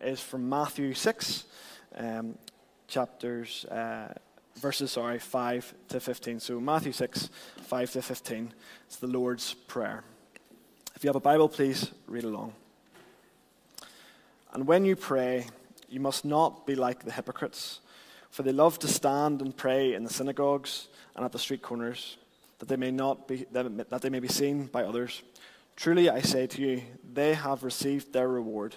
is from Matthew 6, verses 5 to 15. So Matthew 6, 5 to 15. It's the Lord's Prayer. If you have a Bible, please read along. And when you pray, you must not be like the hypocrites, for they love to stand and pray in the synagogues and at the street corners, that they may be seen by others. Truly, I say to you, they have received their reward.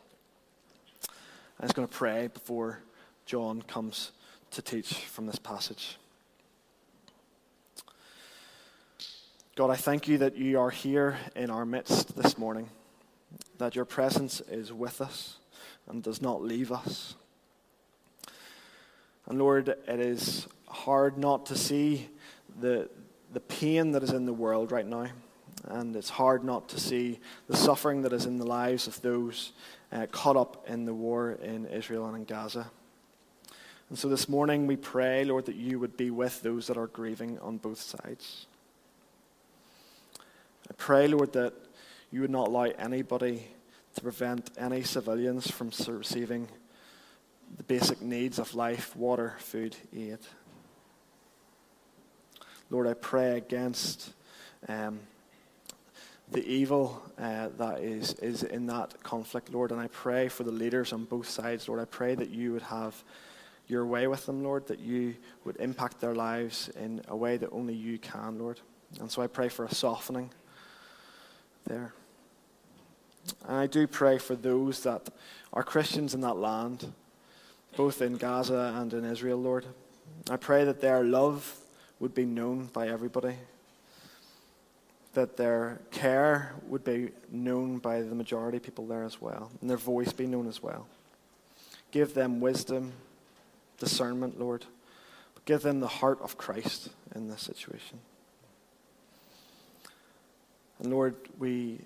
I'm just going to pray before John comes to teach from this passage. God, I thank you that you are here in our midst this morning, that your presence is with us and does not leave us. And Lord, it is hard not to see the pain that is in the world right now, and it's hard not to see the suffering that is in the lives of those caught up in the war in Israel and in Gaza. And so this morning we pray, Lord, that you would be with those that are grieving on both sides. I pray, Lord, that you would not allow anybody to prevent any civilians from receiving the basic needs of life: water, food, aid. Lord, I pray against the evil that is in that conflict, Lord, and I pray for the leaders on both sides, Lord. I pray that you would have your way with them, Lord, that you would impact their lives in a way that only you can, Lord. And so I pray for a softening there. And I do pray for those that are Christians in that land, both in Gaza and in Israel, Lord. I pray that their love would be known by everybody, that their care would be known by the majority of people there as well, and their voice be known as well. Give them wisdom, discernment, Lord, but give them the heart of Christ in this situation. And Lord, we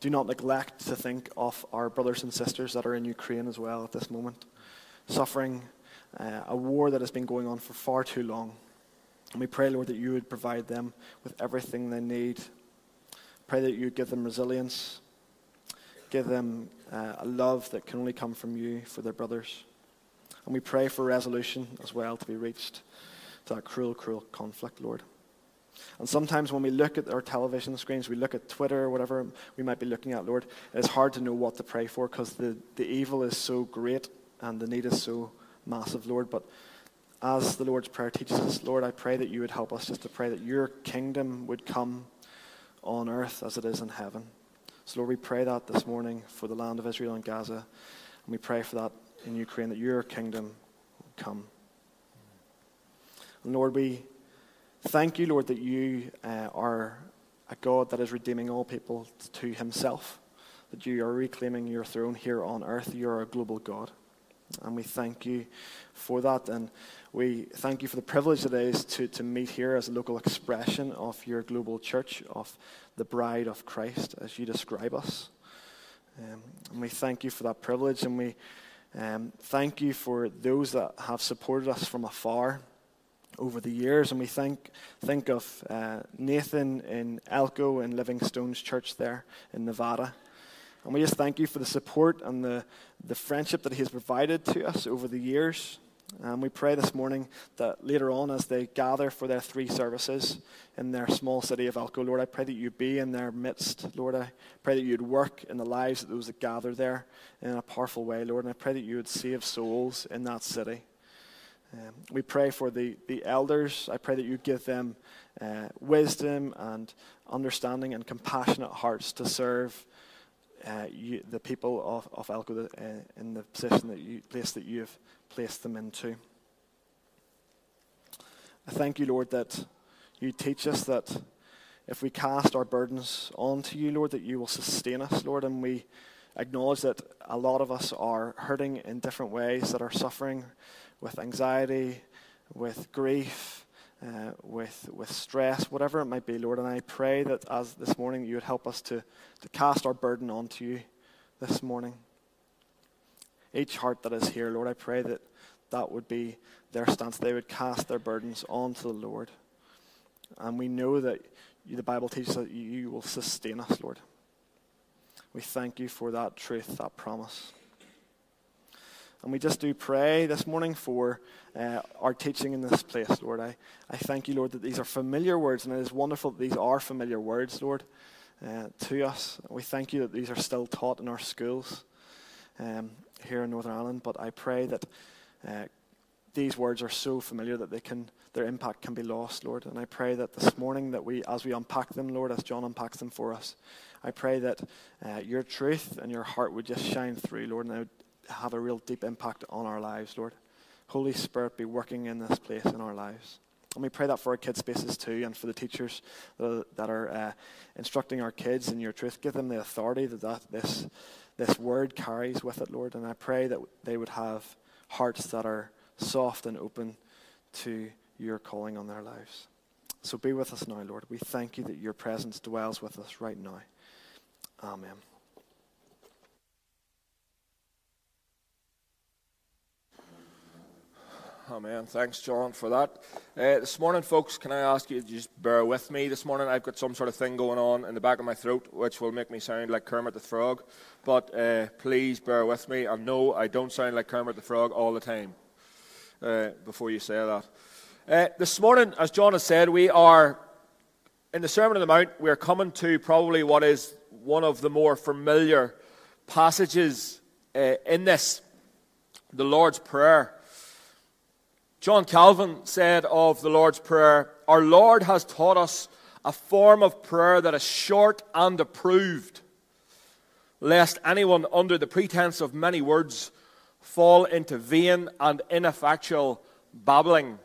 do not neglect to think of our brothers and sisters that are in Ukraine as well at this moment, suffering a war that has been going on for far too long. And we pray, Lord, that you would provide them with everything they need. Pray that you would give them resilience, give them a love that can only come from you for their brothers. And we pray for resolution as well to be reached to that cruel, cruel conflict, Lord. And sometimes when we look at our television screens, we look at Twitter or whatever we might be looking at, Lord, it's hard to know what to pray for because the evil is so great and the need is so massive, Lord. But as the Lord's Prayer teaches us, Lord, I pray that you would help us just to pray that your kingdom would come on earth as it is in heaven. So, Lord, we pray that this morning for the land of Israel and Gaza, and we pray for that in Ukraine, that your kingdom would come. And, Lord, we thank you, Lord, that you are a God that is redeeming all people to himself, that you are reclaiming your throne here on earth. You are a global God. And we thank you for that, and we thank you for the privilege that it is to meet here as a local expression of your global church, of the bride of Christ, as you describe us. And we thank you for that privilege, and we thank you for those that have supported us from afar over the years. And we think of Nathan in Elko and Livingstone's church there in Nevada. And we just thank you for the support and the friendship that he has provided to us over the years. And we pray this morning that later on, as they gather for their three services in their small city of Elko, Lord, I pray that you'd be in their midst. Lord, I pray that you'd work in the lives of those that gather there in a powerful way, Lord. And I pray that you would save souls in that city. We pray for the elders. I pray that you give them wisdom and understanding and compassionate hearts to serve the people of Elko in the position that you've placed them into. I thank you, Lord, that you teach us that if we cast our burdens onto you, Lord, that you will sustain us, Lord, and we acknowledge that a lot of us are hurting in different ways, that are suffering with anxiety, with grief, with stress, whatever it might be, Lord. And I pray that as this morning you would help us to cast our burden onto you this morning. Each heart that is here, Lord, I pray that that would be their stance. They would cast their burdens onto the Lord. And we know that the Bible teaches that you will sustain us, Lord. We thank you for that truth, that promise. And we just do pray this morning for our teaching in this place, Lord. I thank you, Lord, that these are familiar words, and it is wonderful that these are familiar words, Lord, to us. We thank you that these are still taught in our schools here in Northern Ireland, but I pray that these words are so familiar that their impact can be lost, Lord. And I pray that this morning that as we unpack them, Lord, as John unpacks them for us, I pray that your truth and your heart would just shine through, Lord, and have a real deep impact on our lives, Lord. Holy Spirit, be working in this place in our lives. And we pray that for our kids' spaces too, and for the teachers that are instructing our kids in your truth. Give them the authority that this word carries with it, Lord. And I pray that they would have hearts that are soft and open to your calling on their lives. So be with us now, Lord. We thank you that your presence dwells with us right now. Amen. Oh, man. Thanks, John, for that. This morning, folks, can I ask you to just bear with me? This morning, I've got some sort of thing going on in the back of my throat, which will make me sound like Kermit the Frog. But please bear with me. And no, I don't sound like Kermit the Frog all the time, before you say that. This morning, as John has said, we are, in the Sermon on the Mount, we are coming to probably what is one of the more familiar passages in this, the Lord's Prayer. John Calvin said of the Lord's Prayer, "Our Lord has taught us a form of prayer that is short and approved, lest anyone under the pretense of many words fall into vain and ineffectual babbling.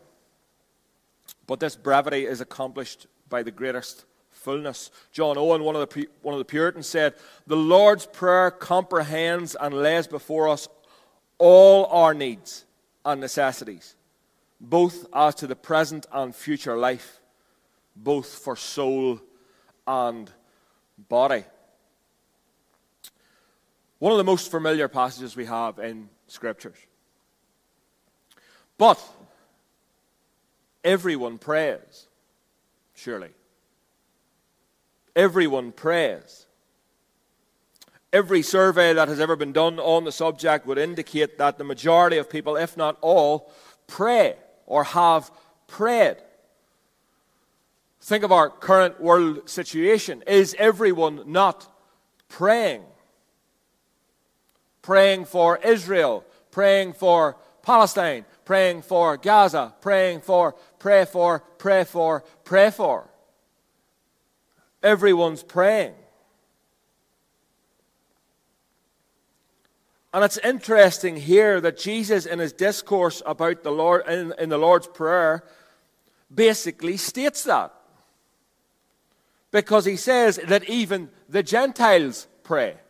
But this brevity is accomplished by the greatest fullness." John Owen, one of the Puritans, said, "The Lord's Prayer comprehends and lays before us all our needs and necessities, both as to the present and future life, both for soul and body." One of the most familiar passages we have in Scriptures. But everyone prays, surely. Everyone prays. Every survey that has ever been done on the subject would indicate that the majority of people, if not all, pray or have prayed. Think of our current world situation. Is everyone not praying? Praying for Israel, praying for Palestine, praying for Gaza, praying for. Everyone's praying. And it's interesting here that Jesus, in his discourse about the Lord, in the Lord's Prayer, basically states that. Because he says that even the Gentiles pray.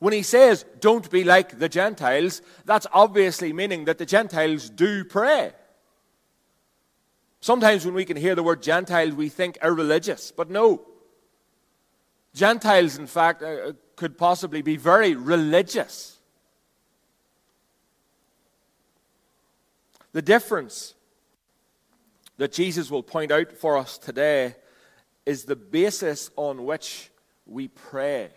When he says, "Don't be like the Gentiles," that's obviously meaning that the Gentiles do pray. Sometimes when we can hear the word Gentile, we think irreligious, but no. Gentiles, in fact, could possibly be very religious. The difference that Jesus will point out for us today is the basis on which we pray.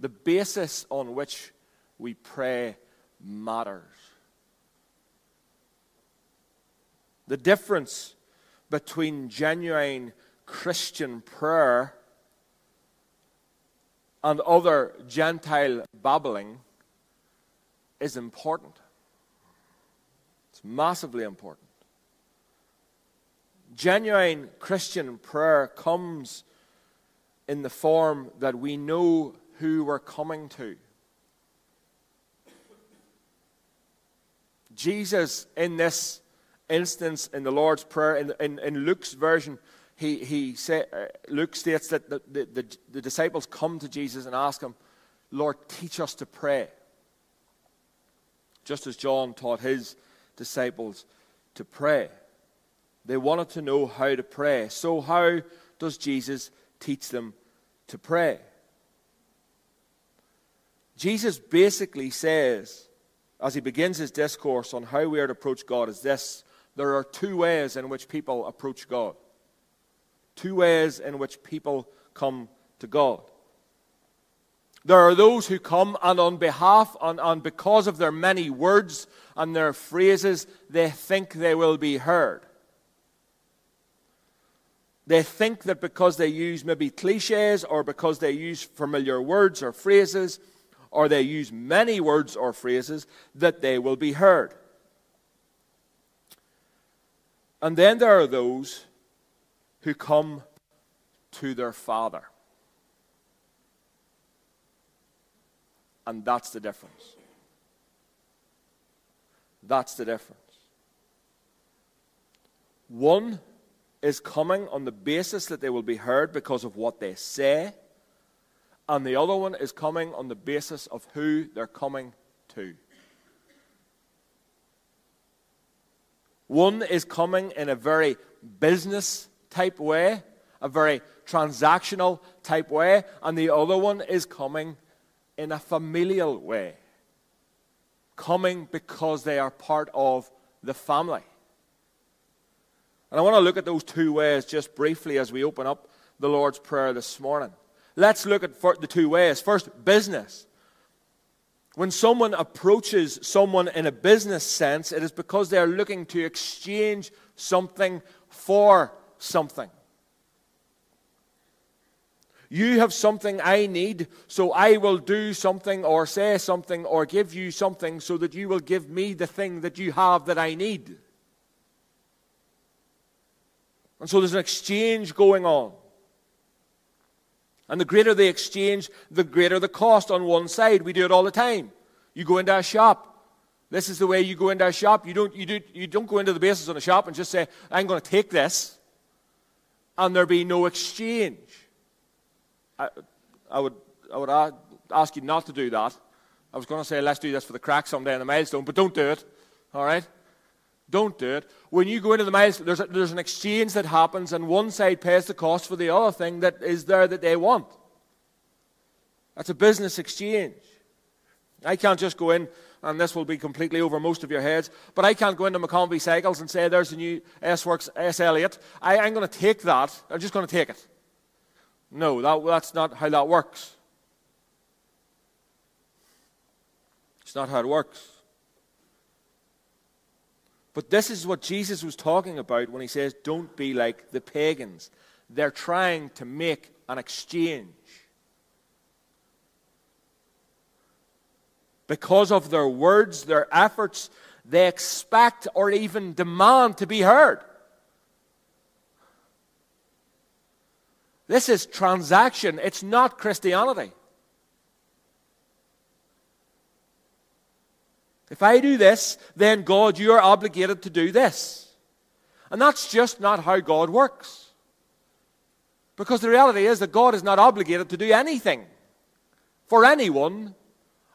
The basis on which we pray matters. The difference between genuine Christian prayer and other Gentile babbling is important. It's massively important. Genuine Christian prayer comes in the form that we know who we're coming to. Jesus, in this instance in the Lord's Prayer, in Luke's version, Luke states that the disciples come to Jesus and ask him, Lord, teach us to pray. Just as John taught his disciples to pray. They wanted to know how to pray. So how does Jesus teach them to pray? Jesus basically says, as he begins his discourse on how we are to approach God, is this: there are two ways in which people approach God. Two ways in which people come to God. There are those who come and on behalf and because of their many words and their phrases, they think they will be heard. They think that because they use maybe cliches or because they use familiar words or phrases, or they use many words or phrases, that they will be heard. And then there are those who come to their Father. And that's the difference. That's the difference. One is coming on the basis that they will be heard because of what they say, and the other one is coming on the basis of who they're coming to. One is coming in a very business type way, a very transactional type way, and the other one is coming in a familial way. Coming because they are part of the family. And I want to look at those two ways just briefly as we open up the Lord's Prayer this morning. Let's look at the two ways. First, business. When someone approaches someone in a business sense, it is because they are looking to exchange something for something. You have something I need, so I will do something or say something or give you something so that you will give me the thing that you have that I need. And so there's an exchange going on. And the greater the exchange, the greater the cost on one side. We do it all the time. You go into a shop. This is the way you go into a shop. You don't go into the basis of a shop and just say, I'm going to take this, and there be no exchange. I would ask you not to do that. I was going to say, let's do this for the crack someday in the milestone, but don't do it. All right? Don't do it. When you go into the milestone, there's an exchange that happens, and one side pays the cost for the other thing that is there that they want. That's a business exchange. I can't just go in, and this will be completely over most of your heads, but I can't go into McConvey Cycles and say, there's the new S-Works S-Elliott. I'm going to take that. I'm just going to take it. No, that's not how that works. It's not how it works. But this is what Jesus was talking about when he says, don't be like the pagans. They're trying to make an exchange. Because of their words, their efforts, they expect or even demand to be heard. This is transaction. It's not Christianity. If I do this, then God, you are obligated to do this. And that's just not how God works. Because the reality is that God is not obligated to do anything for anyone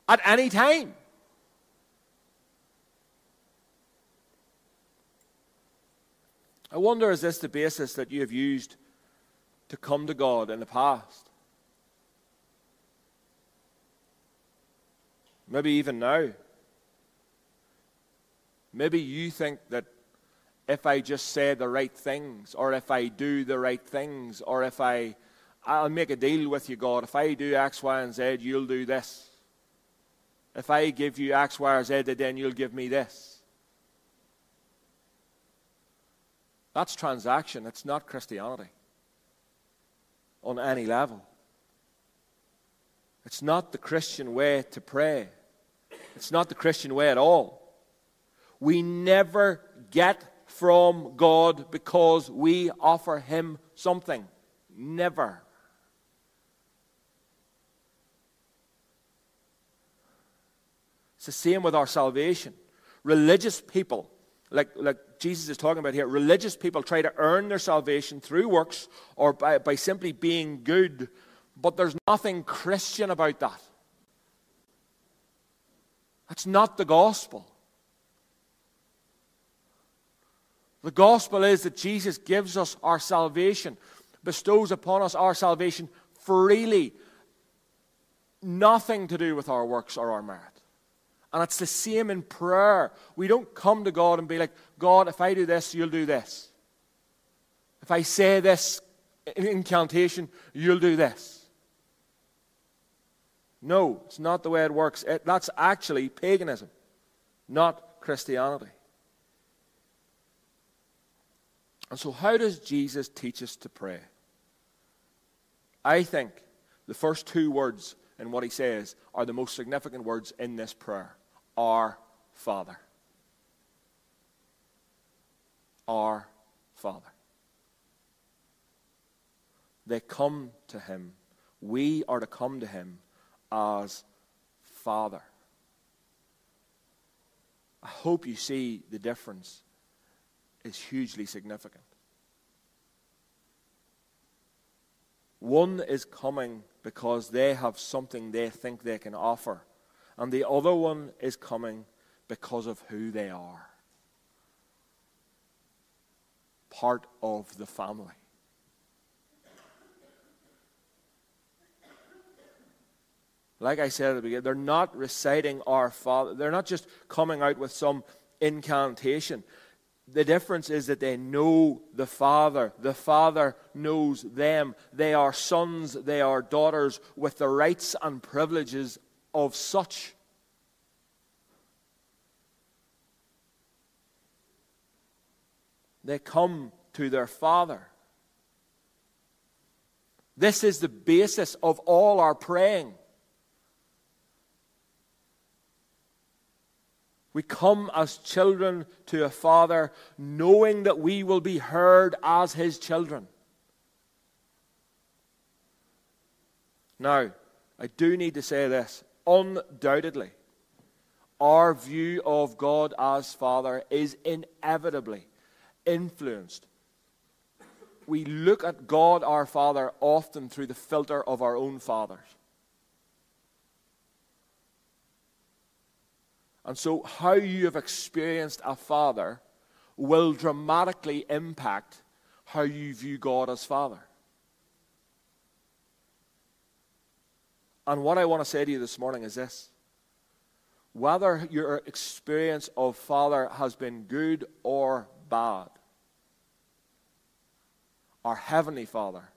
at any time. I wonder, is this the basis that you have used to come to God in the past? Maybe even now. Maybe you think that if I just say the right things, or if I do the right things, or if I'll make a deal with you, God. If I do X, Y, and Z, you'll do this. If I give you X, Y, or Z, then you'll give me this. That's transaction. It's not Christianity on any level. It's not the Christian way to pray. It's not the Christian way at all. We never get from God because we offer Him something. Never. It's the same with our salvation. Religious people, like Jesus is talking about here, religious people try to earn their salvation through works or by simply being good, but there's nothing Christian about that. That's not the gospel. The gospel is that Jesus gives us our salvation, bestows upon us our salvation freely. Nothing to do with our works or our merit. And it's the same in prayer. We don't come to God and be like, God, if I do this, you'll do this. If I say this incantation, you'll do this. No, it's not the way it works. That's actually paganism, not Christianity. And so how does Jesus teach us to pray? I think the first two words in what he says are the most significant words in this prayer. Our Father. Our Father. They come to him. We are to come to him as Father. I hope you see the difference is hugely significant. One is coming because they have something they think they can offer, and the other one is coming because of who they are. Part of the family. Like I said at the beginning, they're not reciting our Father. They're not just coming out with some incantation. The difference is that they know the Father. The Father knows them. They are sons, they are daughters with the rights and privileges of such. They come to their Father. This is the basis of all our praying. We come as children to a Father, knowing that we will be heard as His children. Now, I do need to say this. Undoubtedly, our view of God as Father is inevitably influenced. We look at God our Father often through the filter of our own fathers. And so how you have experienced a father will dramatically impact how you view God as Father. And what I want to say to you this morning is this. Whether your experience of Father has been good or bad, our Heavenly Father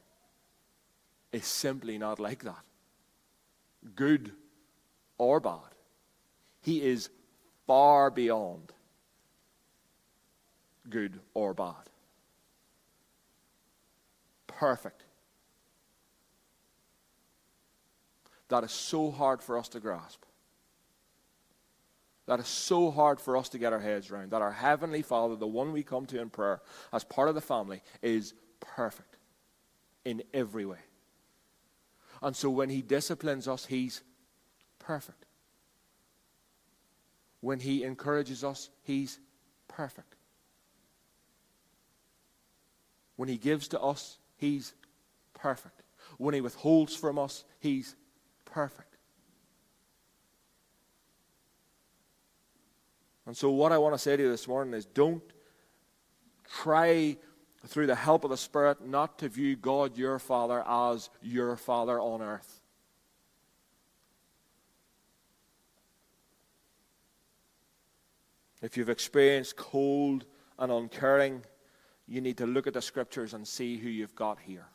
is simply not like that. Good or bad. He is far beyond good or bad. Perfect. That is so hard for us to grasp. That is so hard for us to get our heads around. That our Heavenly Father, the one we come to in prayer, as part of the family, is perfect in every way. And so when He disciplines us, He's perfect. When He encourages us, He's perfect. When He gives to us, He's perfect. When He withholds from us, He's perfect. And so what I want to say to you this morning is don't try through the help of the Spirit not to view God your Father as your Father on earth. If you've experienced cold and uncaring, you need to look at the Scriptures and see who you've got here.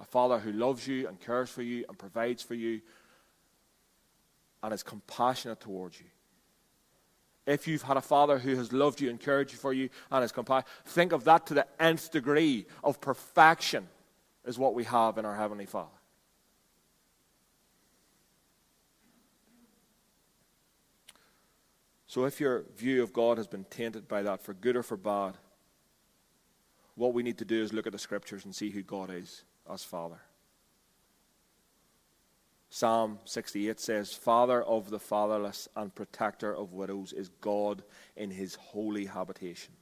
A Father who loves you and cares for you and provides for you. and is compassionate towards you. If you've had a father who has loved you, encouraged you, for you, and is compassionate, think of that to the nth degree of perfection is what we have in our Heavenly Father. So if your view of God has been tainted by that, for good or for bad, what we need to do is look at the Scriptures and see who God is as Father. Psalm 68 says, Father of the fatherless and protector of widows is God in his holy habitation.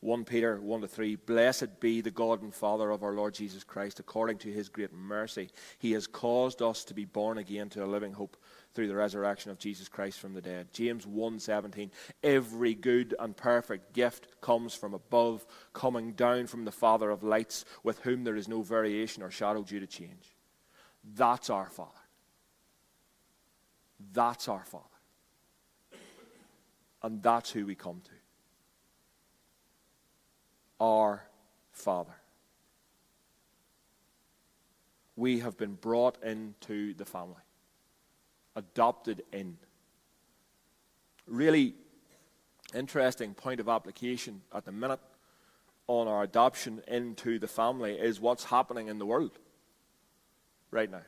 1 Peter 1-3, Blessed be the God and Father of our Lord Jesus Christ. According to his great mercy, he has caused us to be born again to a living hope through the resurrection of Jesus Christ from the dead. James 1:17, Every good and perfect gift comes from above, coming down from the Father of lights, with whom there is no variation or shadow due to change. That's our Father. That's our Father. And that's who we come to. Our Father. We have been brought into the family. Adopted in. Really interesting point of application at the minute on our adoption into the family is what's happening in the world. Right now.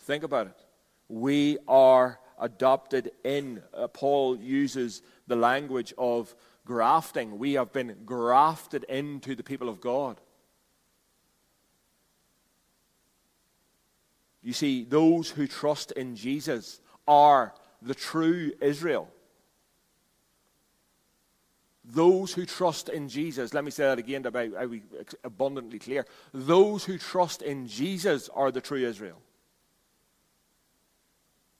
Think about it. We are adopted in. Paul uses the language of grafting. We have been grafted into the people of God. You see, those who trust in Jesus are the true Israel. Those who trust in Jesus, let me say that again to be abundantly clear. Those who trust in Jesus are the true Israel.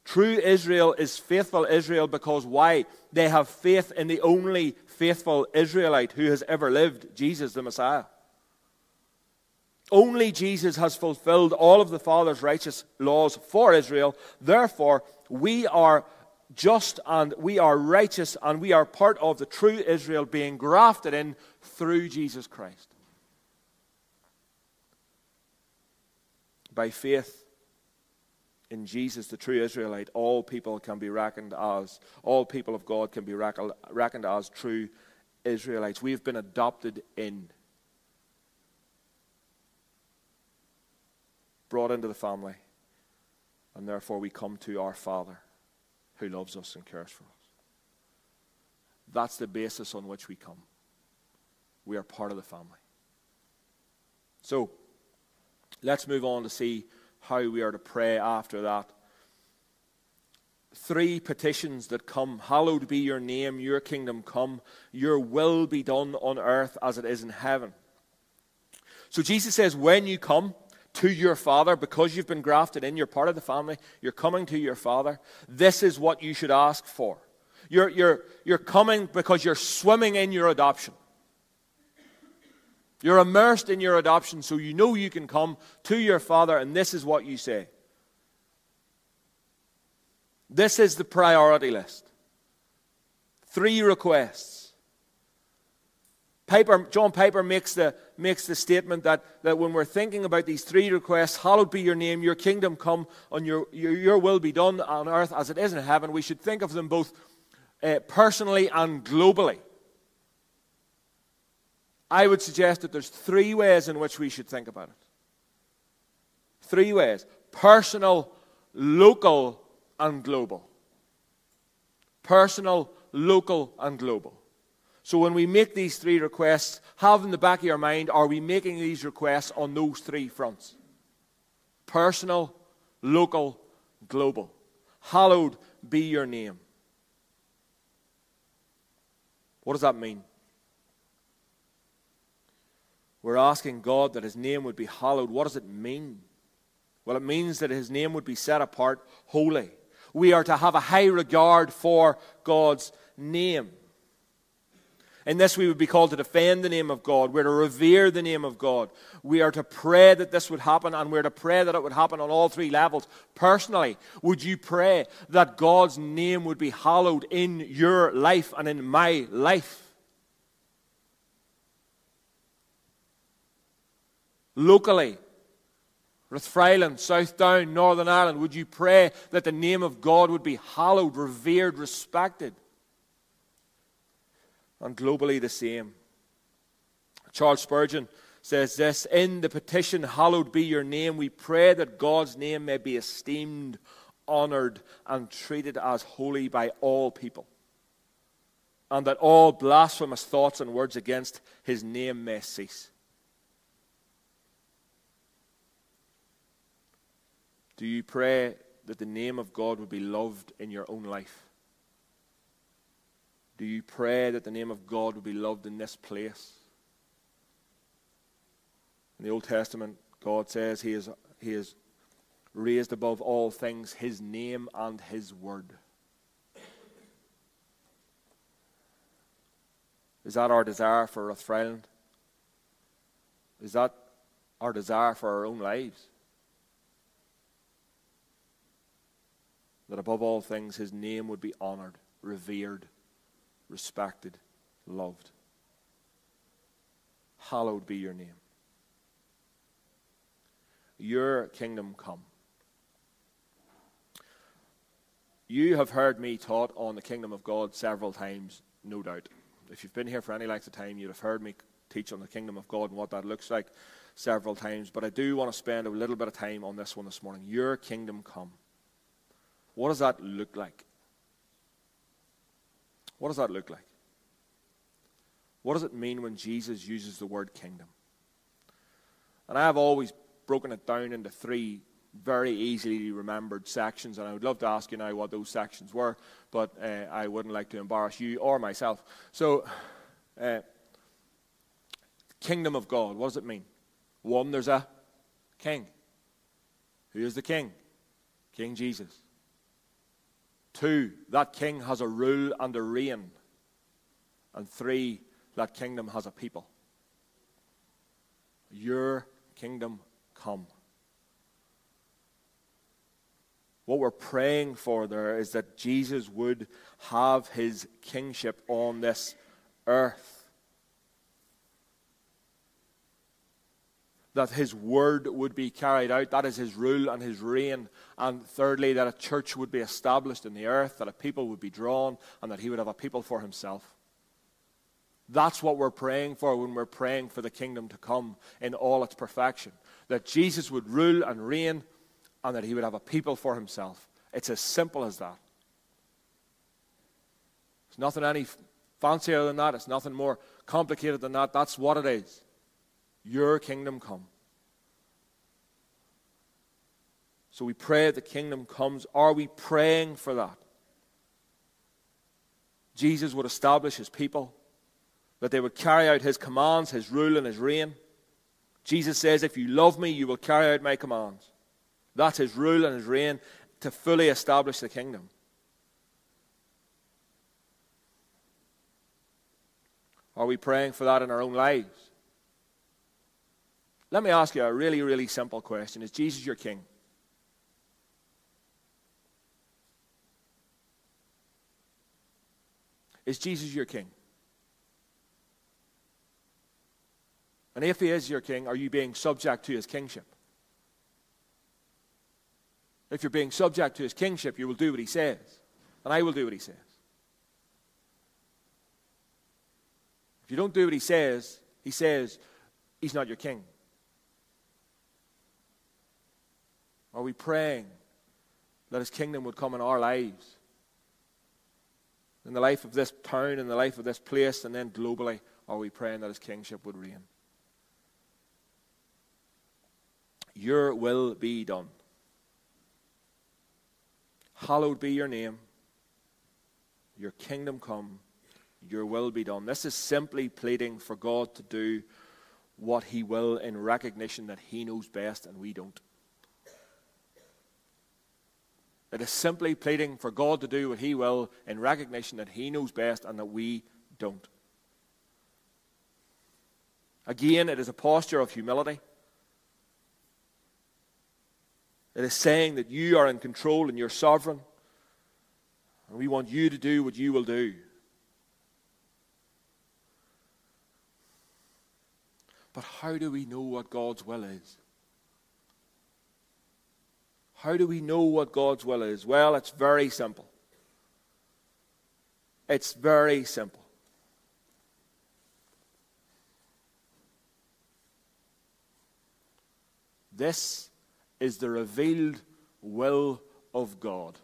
True Israel is faithful Israel because why? They have faith in the only faithful Israelite who has ever lived, Jesus the Messiah. Only Jesus has fulfilled all of the Father's righteous laws for Israel. Therefore, we are just and we are righteous and we are part of the true Israel being grafted in through Jesus Christ. By faith in Jesus, the true Israelite, all people can be reckoned as, all people of God can be reckoned as true Israelites. We have been adopted in, brought into the family, and therefore we come to our Father who loves us and cares for us. That's the basis on which we come. We are part of the family. So, let's move on to see how we are to pray after that. Three petitions that come. Hallowed be your name, your kingdom come, your will be done on earth as it is in heaven. So Jesus says, when you come to your Father, because you've been grafted in, you're part of the family, you're coming to your Father, this is what you should ask for. You're coming because you're swimming in your adoption. You're immersed in your adoption, so you know you can come to your Father, and this is what you say. This is the priority list. 3 requests. John Piper makes the statement that when we're thinking about these 3 requests, hallowed be your name, your kingdom come, and your will be done on earth as it is in heaven, we should think of them both personally and globally. I would suggest that there's 3 ways in which we should think about it. 3 ways. Personal, local, and global. Personal, local, and global. So when we make these 3 requests, have in the back of your mind, are we making these requests on those 3 fronts? Personal, local, global. Hallowed be your name. What does that mean? We're asking God that his name would be hallowed. What does it mean? Well, it means that his name would be set apart holy. We are to have a high regard for God's name. In this we would be called to defend the name of God. We're to revere the name of God. We are to pray that this would happen, and we're to pray that it would happen on all 3 levels. Personally, would you pray that God's name would be hallowed in your life and in my life? Locally, Rathfriland, South Down, Northern Ireland, would you pray that the name of God would be hallowed, revered, respected? And globally the same. Charles Spurgeon says this, in the petition, hallowed be your name, we pray that God's name may be esteemed, honoured, and treated as holy by all people, and that all blasphemous thoughts and words against his name may cease. Do you pray that the name of God would be loved in your own life? Do you pray that the name of God would be loved in this place? In the Old Testament, God says He is raised above all things His name and His word. Is that our desire for Rathfriland? Is that our desire for our own lives? That above all things His name would be honoured, revered, respected, loved. Hallowed be your name. Your kingdom come. You have heard me taught on the kingdom of God several times, no doubt. If you've been here for any length of time, you'd have heard me teach on the kingdom of God and what that looks like several times. But I do want to spend a little bit of time on this one this morning. Your kingdom come. What does that look like? What does that look like? What does it mean when Jesus uses the word kingdom? And I have always broken it down into three very easily remembered sections, and I would love to ask you now what those sections were, but I wouldn't like to embarrass you or myself. So, kingdom of God, what does it mean? One, there's a king. Who is the king? King Jesus. Two, that king has a rule and a reign. And three, that kingdom has a people. Your kingdom come. What we're praying for there is that Jesus would have his kingship on this earth. That his word would be carried out. That is his rule and his reign. And thirdly, that a church would be established in the earth, that a people would be drawn, and that he would have a people for himself. That's what we're praying for when we're praying for the kingdom to come in all its perfection. That Jesus would rule and reign, and that he would have a people for himself. It's as simple as that. It's nothing any fancier than that. It's nothing more complicated than that. That's what it is. Your kingdom come. So we pray the kingdom comes. Are we praying for that? Jesus would establish his people, that they would carry out his commands, his rule, and his reign. Jesus says, if you love me, you will carry out my commands. That's his rule and his reign to fully establish the kingdom. Are we praying for that in our own lives? Let me ask you a really, really simple question. Is Jesus your king? Is Jesus your king? And if he is your king, are you being subject to his kingship? If you're being subject to his kingship, you will do what he says. And I will do what he says. If you don't do what he says, he's not your king. Are we praying that his kingdom would come in our lives? In the life of this town, in the life of this place, and then globally, are we praying that his kingship would reign? Your will be done. Hallowed be your name. Your kingdom come. Your will be done. This is simply pleading for God to do what he will in recognition that he knows best and we don't. It is simply pleading for God to do what he will in recognition that he knows best and that we don't. Again, it is a posture of humility. It is saying that you are in control and you're sovereign. And we want you to do what you will do. But how do we know what God's will is? How do we know what God's will is? Well, it's very simple. It's very simple. This is the revealed will of God.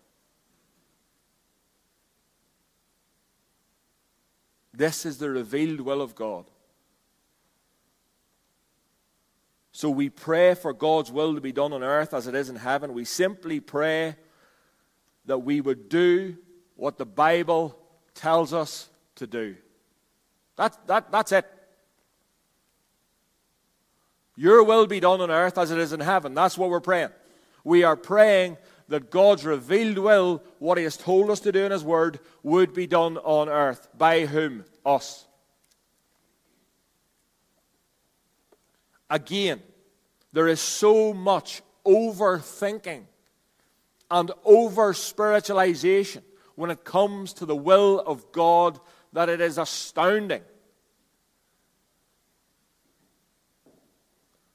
This is the revealed will of God. So we pray for God's will to be done on earth as it is in heaven. We simply pray that we would do what the Bible tells us to do. That's it. Your will be done on earth as it is in heaven. That's what we're praying. We are praying that God's revealed will, what He has told us to do in His Word, would be done on earth. By whom? Us. Again, there is so much overthinking and over-spiritualization when it comes to the will of God that it is astounding.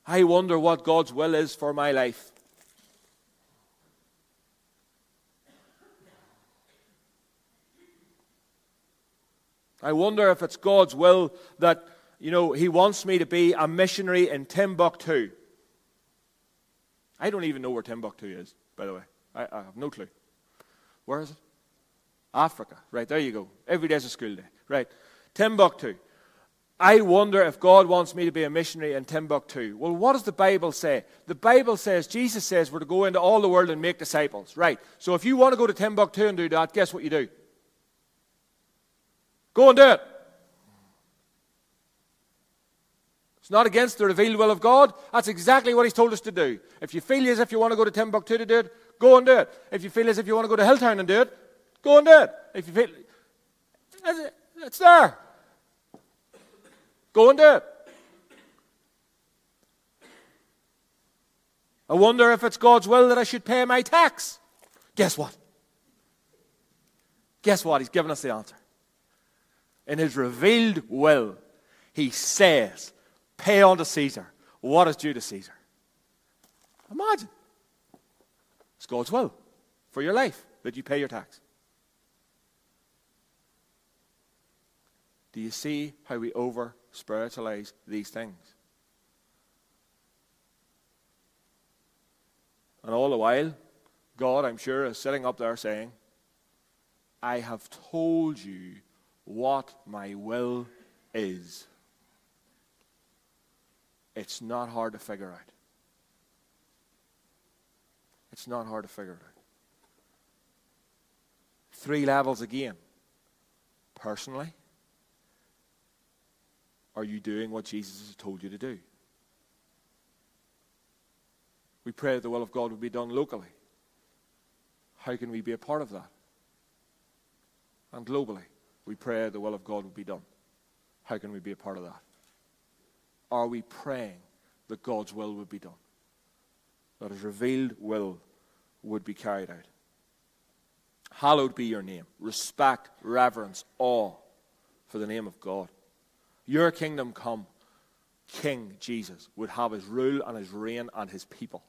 I wonder what God's will is for my life. I wonder if it's God's will that, you know, He wants me to be a missionary in Timbuktu. I don't even know where Timbuktu is, by the way. I have no clue. Where is it? Africa. Right, there you go. Every day's a school day. Right, Timbuktu. I wonder if God wants me to be a missionary in Timbuktu. Well, what does the Bible say? The Bible says, Jesus says, we're to go into all the world and make disciples. Right, so if you want to go to Timbuktu and do that, guess what you do? Go and do it. It's not against the revealed will of God. That's exactly what He's told us to do. If you feel as if you want to go to Timbuktu to do it, go and do it. If you feel as if you want to go to Hilltown and do it, go and do it. If you feel, it's there. Go and do it. I wonder if it's God's will that I should pay my tax. Guess what? Guess what? He's given us the answer. In His revealed will, He says, pay unto Caesar what is due to Caesar. Imagine. It's God's will for your life that you pay your tax. Do you see how we over-spiritualize these things? And all the while, God, I'm sure, is sitting up there saying, I have told you what my will is. It's not hard to figure out. It's not hard to figure it out. Three levels again. Personally, are you doing what Jesus has told you to do? We pray that the will of God would be done locally. How can we be a part of that? And globally, we pray the will of God would be done. How can we be a part of that? Are we praying that God's will would be done? That His revealed will would be carried out? Hallowed be your name. Respect, reverence, awe for the name of God. Your kingdom come. King Jesus would have His rule and His reign and His people.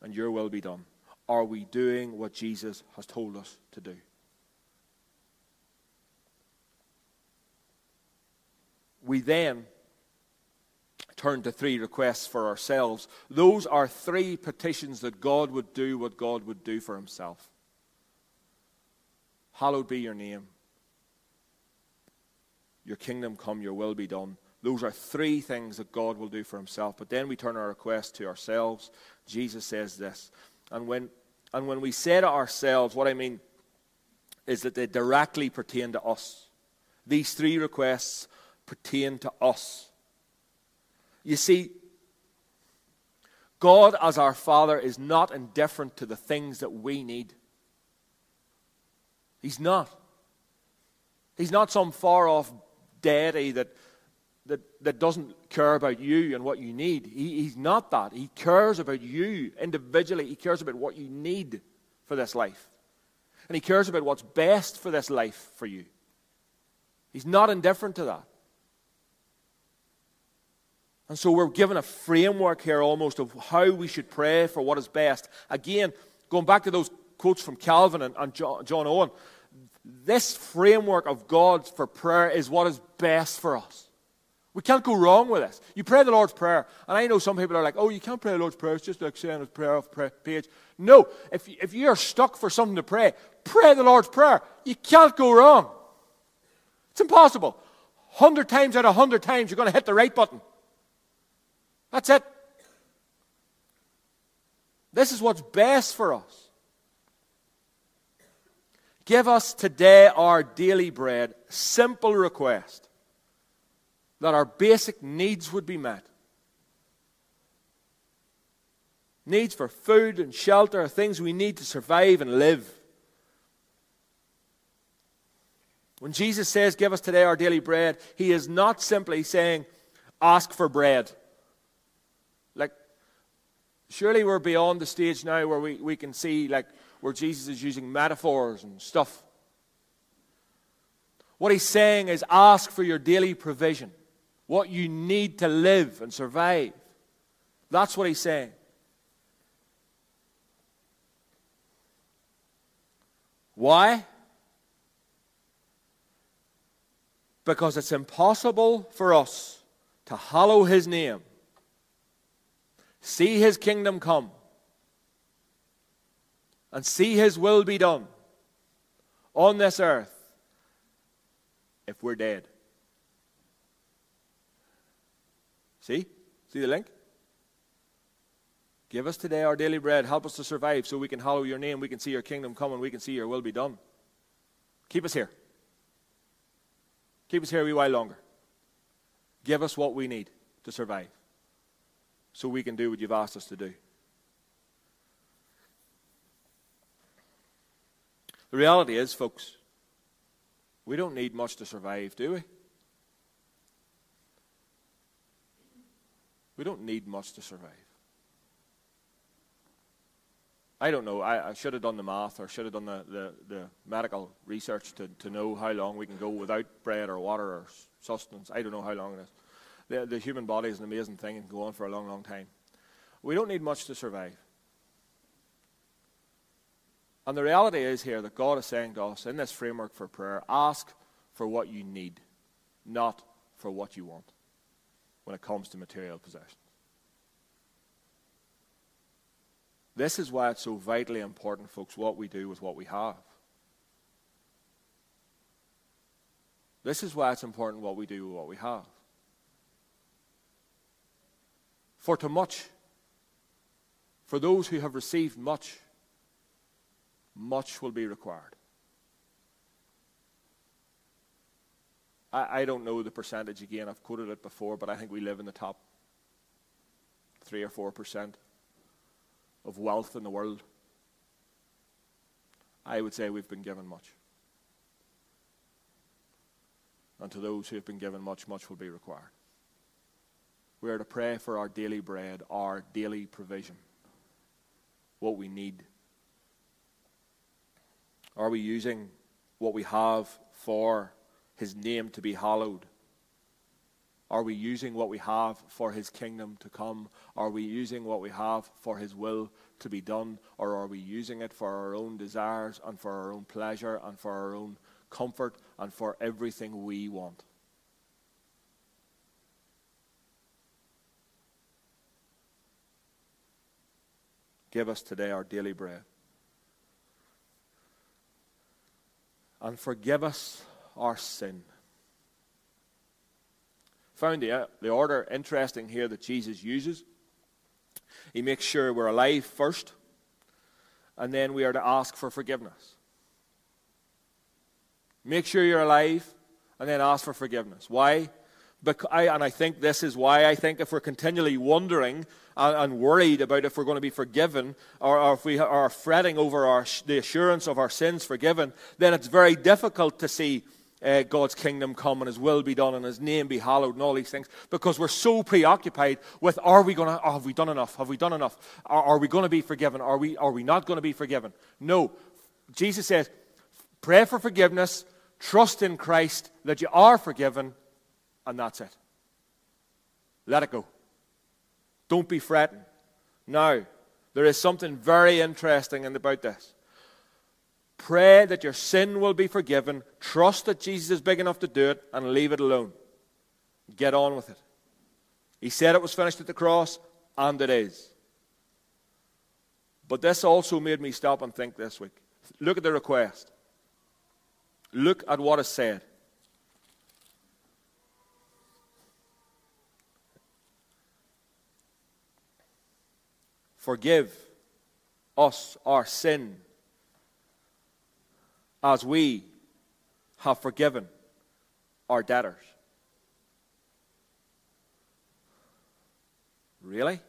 And your will be done. Are we doing what Jesus has told us to do? We then turn to three requests for ourselves. Those are three petitions that God would do what God would do for Himself. Hallowed be your name. Your kingdom come, your will be done. Those are three things that God will do for Himself. But then we turn our request to ourselves. Jesus says this. And when we say to ourselves, what I mean is that they directly pertain to us. These three requests pertain to us. You see, God as our Father is not indifferent to the things that we need. He's not. He's not some far-off deity that doesn't care about you and what you need. He's not that. He cares about you individually. He cares about what you need for this life. And He cares about what's best for this life for you. He's not indifferent to that. And so we're given a framework here almost of how we should pray for what is best. Again, going back to those quotes from Calvin and John Owen, this framework of God for prayer is what is best for us. We can't go wrong with this. You pray the Lord's Prayer, and I know some people are like, oh, you can't pray the Lord's Prayer, it's just like saying a prayer off a page. No, if you are stuck for something to pray, pray the Lord's Prayer. You can't go wrong. It's impossible. 100 times out of 100 times, you're going to hit the right button. That's it. This is what's best for us. Give us today our daily bread, simple request, that our basic needs would be met. Needs for food and shelter are things we need to survive and live. When Jesus says, give us today our daily bread, he is not simply saying, ask for bread. Like, surely we're beyond the stage now where we can see, like, where Jesus is using metaphors and stuff. What he's saying is, ask for your daily provision. What you need to live and survive. That's what he's saying. Why? Because it's impossible for us to hallow his name, see his kingdom come, and see his will be done on this earth if we're dead. See? See the link? Give us today our daily bread. Help us to survive so we can hallow your name. We can see your kingdom come and we can see your will be done. Keep us here. Keep us here a wee while longer. Give us what we need to survive so we can do what you've asked us to do. The reality is, folks, we don't need much to survive, do we? We don't need much to survive. I don't know, I should have done the math or should have done the medical research to know how long we can go without bread or water or sustenance. I don't know how long it is. The human body is an amazing thing and can go on for a long, long time. We don't need much to survive. And the reality is here that God is saying to us in this framework for prayer, ask for what you need, not for what you want when it comes to material possessions. This is why it's so vitally important, folks, what we do with what we have. This is why it's important what we do with what we have. For to much, for those who have received much, much will be required. I don't know the percentage again, I've quoted it before, but I think we live in the top 3 or 4% of wealth in the world. I would say we've been given much. And to those who have been given much, much will be required. We are to pray for our daily bread, our daily provision, what we need. Are we using what we have for his name to be hallowed? Are we using what we have for his kingdom to come? Are we using what we have for his will to be done? Or are we using it for our own desires and for our own pleasure and for our own comfort and for everything we want? Give us today our daily bread. And forgive us our sin. Found the order interesting here that Jesus uses. He makes sure we're alive first, and then we are to ask for forgiveness. Make sure you're alive, and then ask for forgiveness. Why? I think this is why I think if we're continually wondering and worried about if we're going to be forgiven, or if we are fretting over the assurance of our sins forgiven, then it's very difficult to see God's kingdom come and his will be done and his name be hallowed and all these things, because we're so preoccupied with have we done enough? Have we done enough? Are we going to be forgiven? Are we not going to be forgiven? No. Jesus says, pray for forgiveness, trust in Christ that you are forgiven, and that's it. Let it go. Don't be fretting. Now, there is something very interesting about this. Pray that your sin will be forgiven. Trust that Jesus is big enough to do it and leave it alone. Get on with it. He said it was finished at the cross, and it is. But this also made me stop and think this week. Look at the request. Look at what is said. Forgive us our sin as we have forgiven our debtors. Really?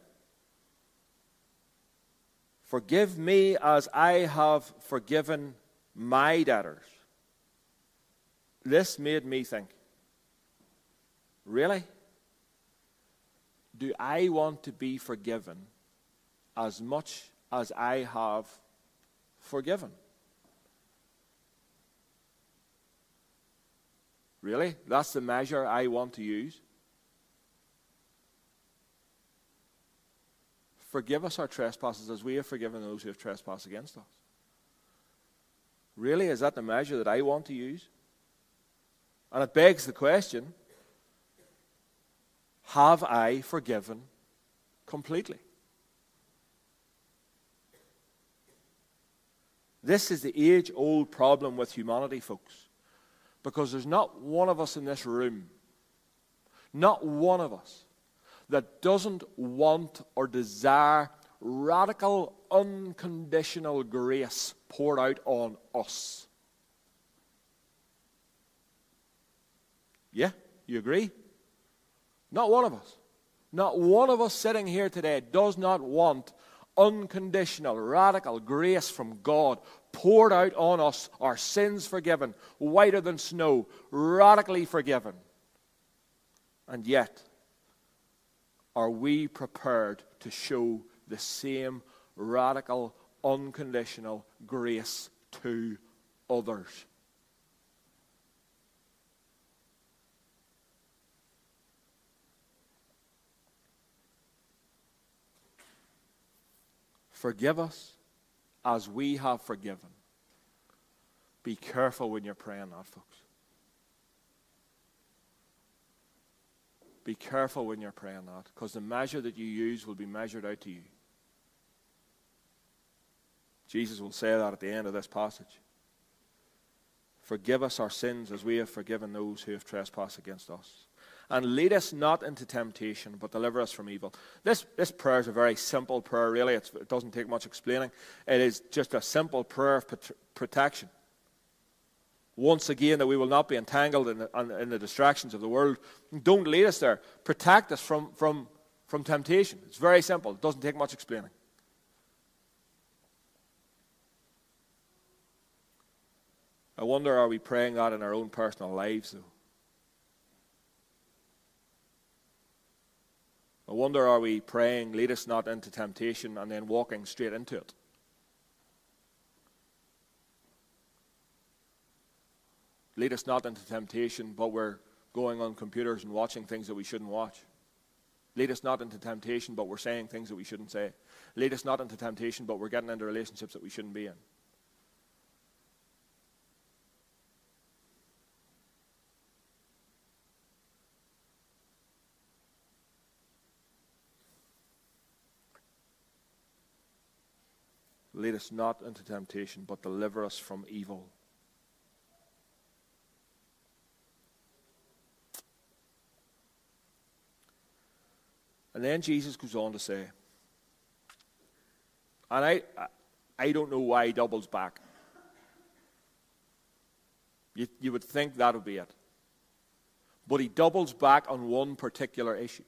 Forgive me as I have forgiven my debtors. This made me think, really? Do I want to be forgiven as much as I have forgiven? Really? That's the measure I want to use? Forgive us our trespasses as we have forgiven those who have trespassed against us. Really, is that the measure that I want to use? And it begs the question, have I forgiven completely? This is the age-old problem with humanity, folks, because there's not one of us in this room, not one of us, that doesn't want or desire radical, unconditional grace poured out on us. Yeah, you agree? Not one of us. Not one of us sitting here today does not want unconditional, radical grace from God poured out on us, our sins forgiven, whiter than snow, radically forgiven. And yet, are we prepared to show the same radical, unconditional grace to others? Forgive us as we have forgiven. Be careful when you're praying that, folks. Be careful when you're praying that, because the measure that you use will be measured out to you. Jesus will say that at the end of this passage. Forgive us our sins as we have forgiven those who have trespassed against us. And lead us not into temptation, but deliver us from evil. This prayer is a very simple prayer, really. It doesn't take much explaining. It is just a simple prayer of protection. Once again, that we will not be entangled in the distractions of the world. Don't lead us there. Protect us from temptation. It's very simple. It doesn't take much explaining. I wonder, are we praying that in our own personal lives, though? I wonder, are we praying, lead us not into temptation, and then walking straight into it? Lead us not into temptation, but we're going on computers and watching things that we shouldn't watch. Lead us not into temptation, but we're saying things that we shouldn't say. Lead us not into temptation, but we're getting into relationships that we shouldn't be in. Lead us not into temptation, but deliver us from evil. And then Jesus goes on to say, and I don't know why he doubles back. You would think that would be it. But he doubles back on one particular issue.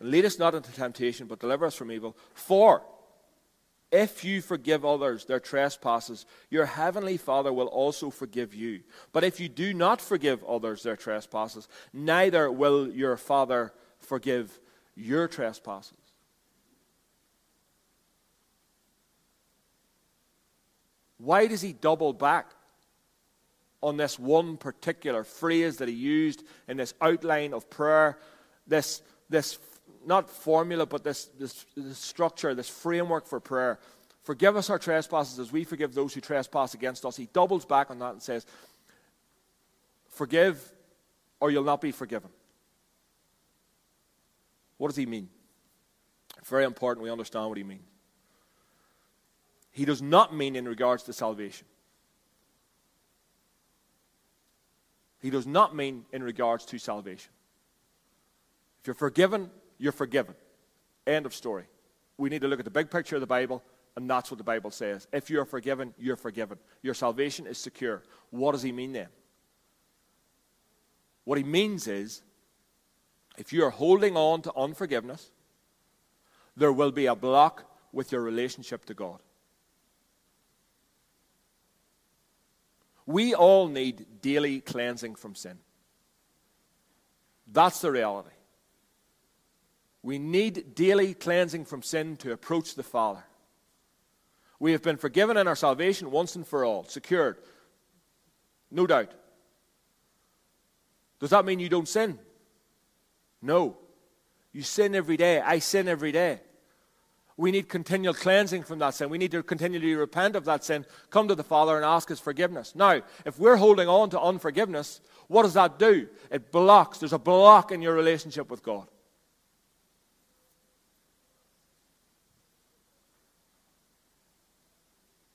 Lead us not into temptation, but deliver us from evil. For if you forgive others their trespasses, your heavenly Father will also forgive you. But if you do not forgive others their trespasses, neither will your Father forgive your trespasses. Why does he double back? on this one particular phrase that he used in this outline of prayer, this not formula, but this structure, this framework for prayer. Forgive us our trespasses as we forgive those who trespass against us. He doubles back on that and says, forgive or you'll not be forgiven. What does he mean? Very important we understand what he means. He does not mean in regards to salvation. He does not mean in regards to salvation. If you're forgiven, you're forgiven. End of story. We need to look at the big picture of the Bible, and that's what the Bible says. If you're forgiven, you're forgiven. Your salvation is secure. What does he mean then? What he means is, if you are holding on to unforgiveness, there will be a block with your relationship to God. We all need daily cleansing from sin. That's the reality. We need daily cleansing from sin to approach the Father. We have been forgiven in our salvation once and for all, secured, no doubt. Does that mean you don't sin? No. You sin every day. I sin every day. We need continual cleansing from that sin. We need to continually repent of that sin, come to the Father and ask his forgiveness. Now, if we're holding on to unforgiveness, what does that do? It blocks. There's a block in your relationship with God.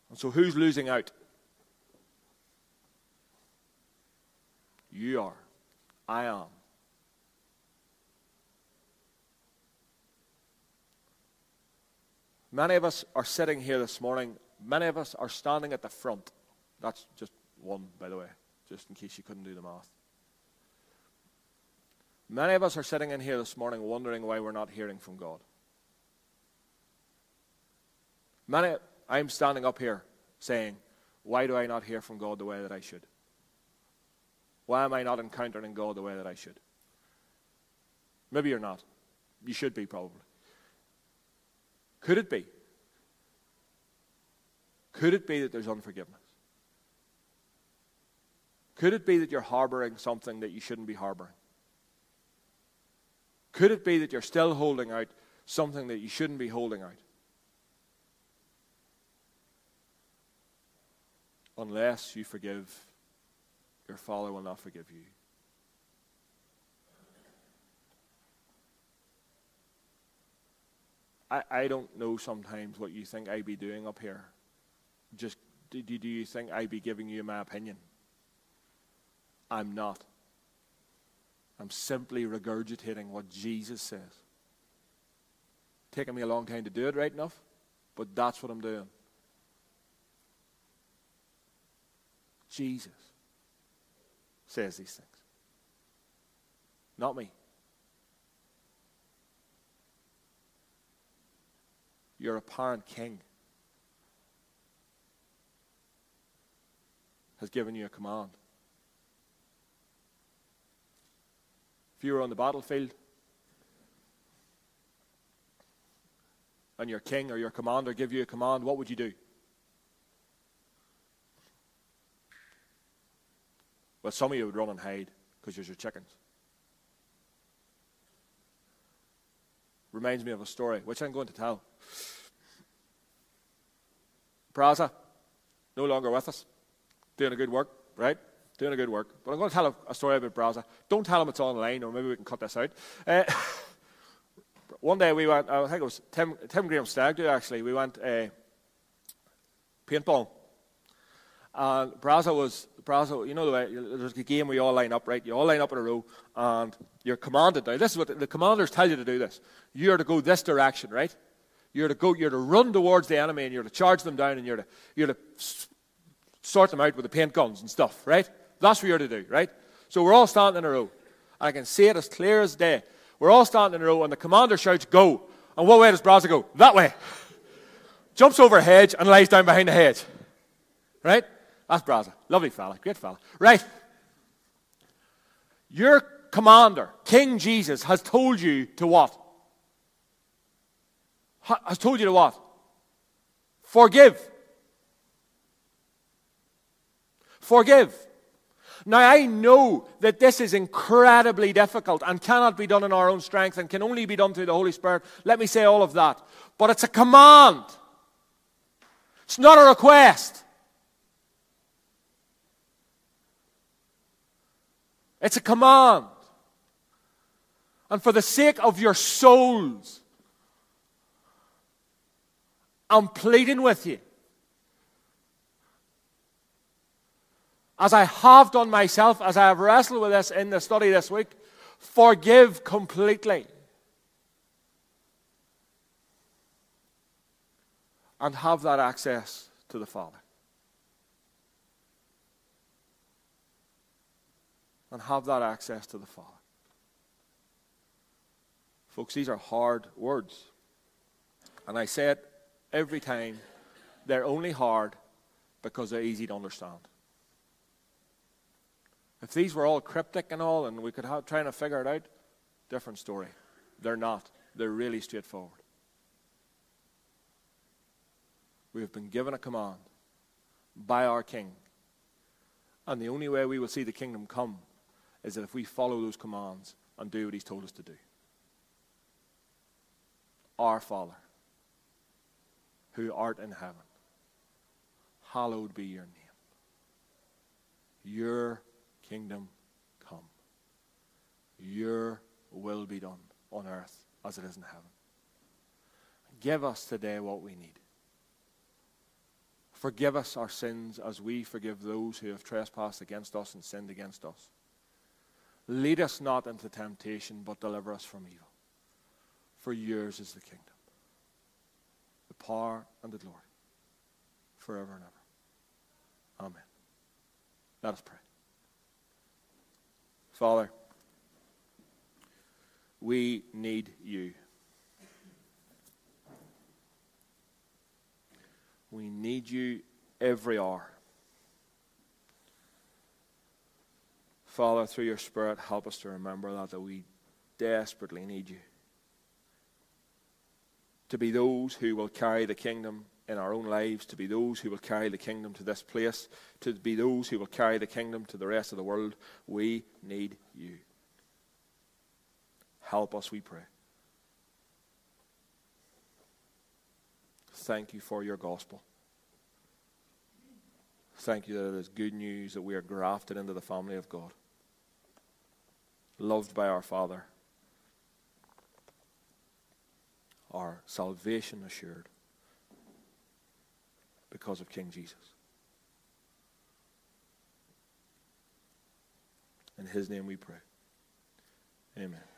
And so who's losing out? You are. I am. Many of us are sitting here this morning. Many of us are standing at the front. That's just one, by the way, just in case you couldn't do the math. Many of us are sitting in here this morning wondering why we're not hearing from God. I'm standing up here saying, why do I not hear from God the way that I should? Why am I not encountering God the way that I should? Maybe you're not. You should be, probably. Could it be? Could it be that there's unforgiveness? Could it be that you're harboring something that you shouldn't be harboring? Could it be that you're still holding out something that you shouldn't be holding out? Unless you forgive, your Father will not forgive you. I don't know sometimes what you think I be doing up here. Just do you think I be giving you my opinion? I'm not. I'm simply regurgitating what Jesus says. Taking me a long time to do it, right enough, but that's what I'm doing. Jesus says these things. Not me. Your apparent king has given you a command. If you were on the battlefield and your king or your commander give you a command, what would you do? Well, some of you would run and hide because you're your chickens. Reminds me of a story, which I'm going to tell. Brazza, no longer with us, doing a good work, right? Doing a good work. But I'm going to tell a story about Brazza. Don't tell him it's online, or maybe we can cut this out. One day we went, I think it was Tim Graham Staggdo, actually. We went paintball. And Brazza, you know the way, there's a game where you all line up, right? You all line up in a row, and you're commanded now. This is what the commanders tell you to do this. You're to go this direction, right? You're to run towards the enemy, and you're to charge them down, and you're to sort them out with the paint guns and stuff, right? That's what you're to do, right? So we're all standing in a row. And I can see it as clear as day. We're all standing in a row, and the commander shouts, go. And what way does Brazza go? That way. Jumps over a hedge and lies down behind the hedge, right? That's Brazza. Lovely fella. Great fella. Right. Your commander, King Jesus, has told you to what? Has told you to what? Forgive. Forgive. Now, I know that this is incredibly difficult and cannot be done in our own strength and can only be done through the Holy Spirit. Let me say all of that. But it's a command. It's not a request. It's a command. And for the sake of your souls, I'm pleading with you, as I have done myself, as I have wrestled with this in the study this week, forgive completely and have that access to the Father. And have that access to the Father. Folks, these are hard words. And I say it every time, they're only hard because they're easy to understand. If these were all cryptic and all, and we could try to figure it out, different story. They're not. They're really straightforward. We have been given a command by our King. And the only way we will see the kingdom come is that if we follow those commands and do what He's told us to do. Our Father, who art in heaven, hallowed be your name. Your kingdom come. Your will be done on earth as it is in heaven. Give us today what we need. Forgive us our sins as we forgive those who have trespassed against us and sinned against us. Lead us not into temptation, but deliver us from evil. For yours is the kingdom, the power and the glory, forever and ever. Amen. Let us pray. Father, we need you. We need you every hour. Father, through your Spirit, help us to remember that we desperately need you. To be those who will carry the kingdom in our own lives, to be those who will carry the kingdom to this place, to be those who will carry the kingdom to the rest of the world. We need you. Help us, we pray. Thank you for your gospel. Thank you that it is good news that we are grafted into the family of God, loved by our Father, our salvation assured because of King Jesus. In His name we pray. Amen.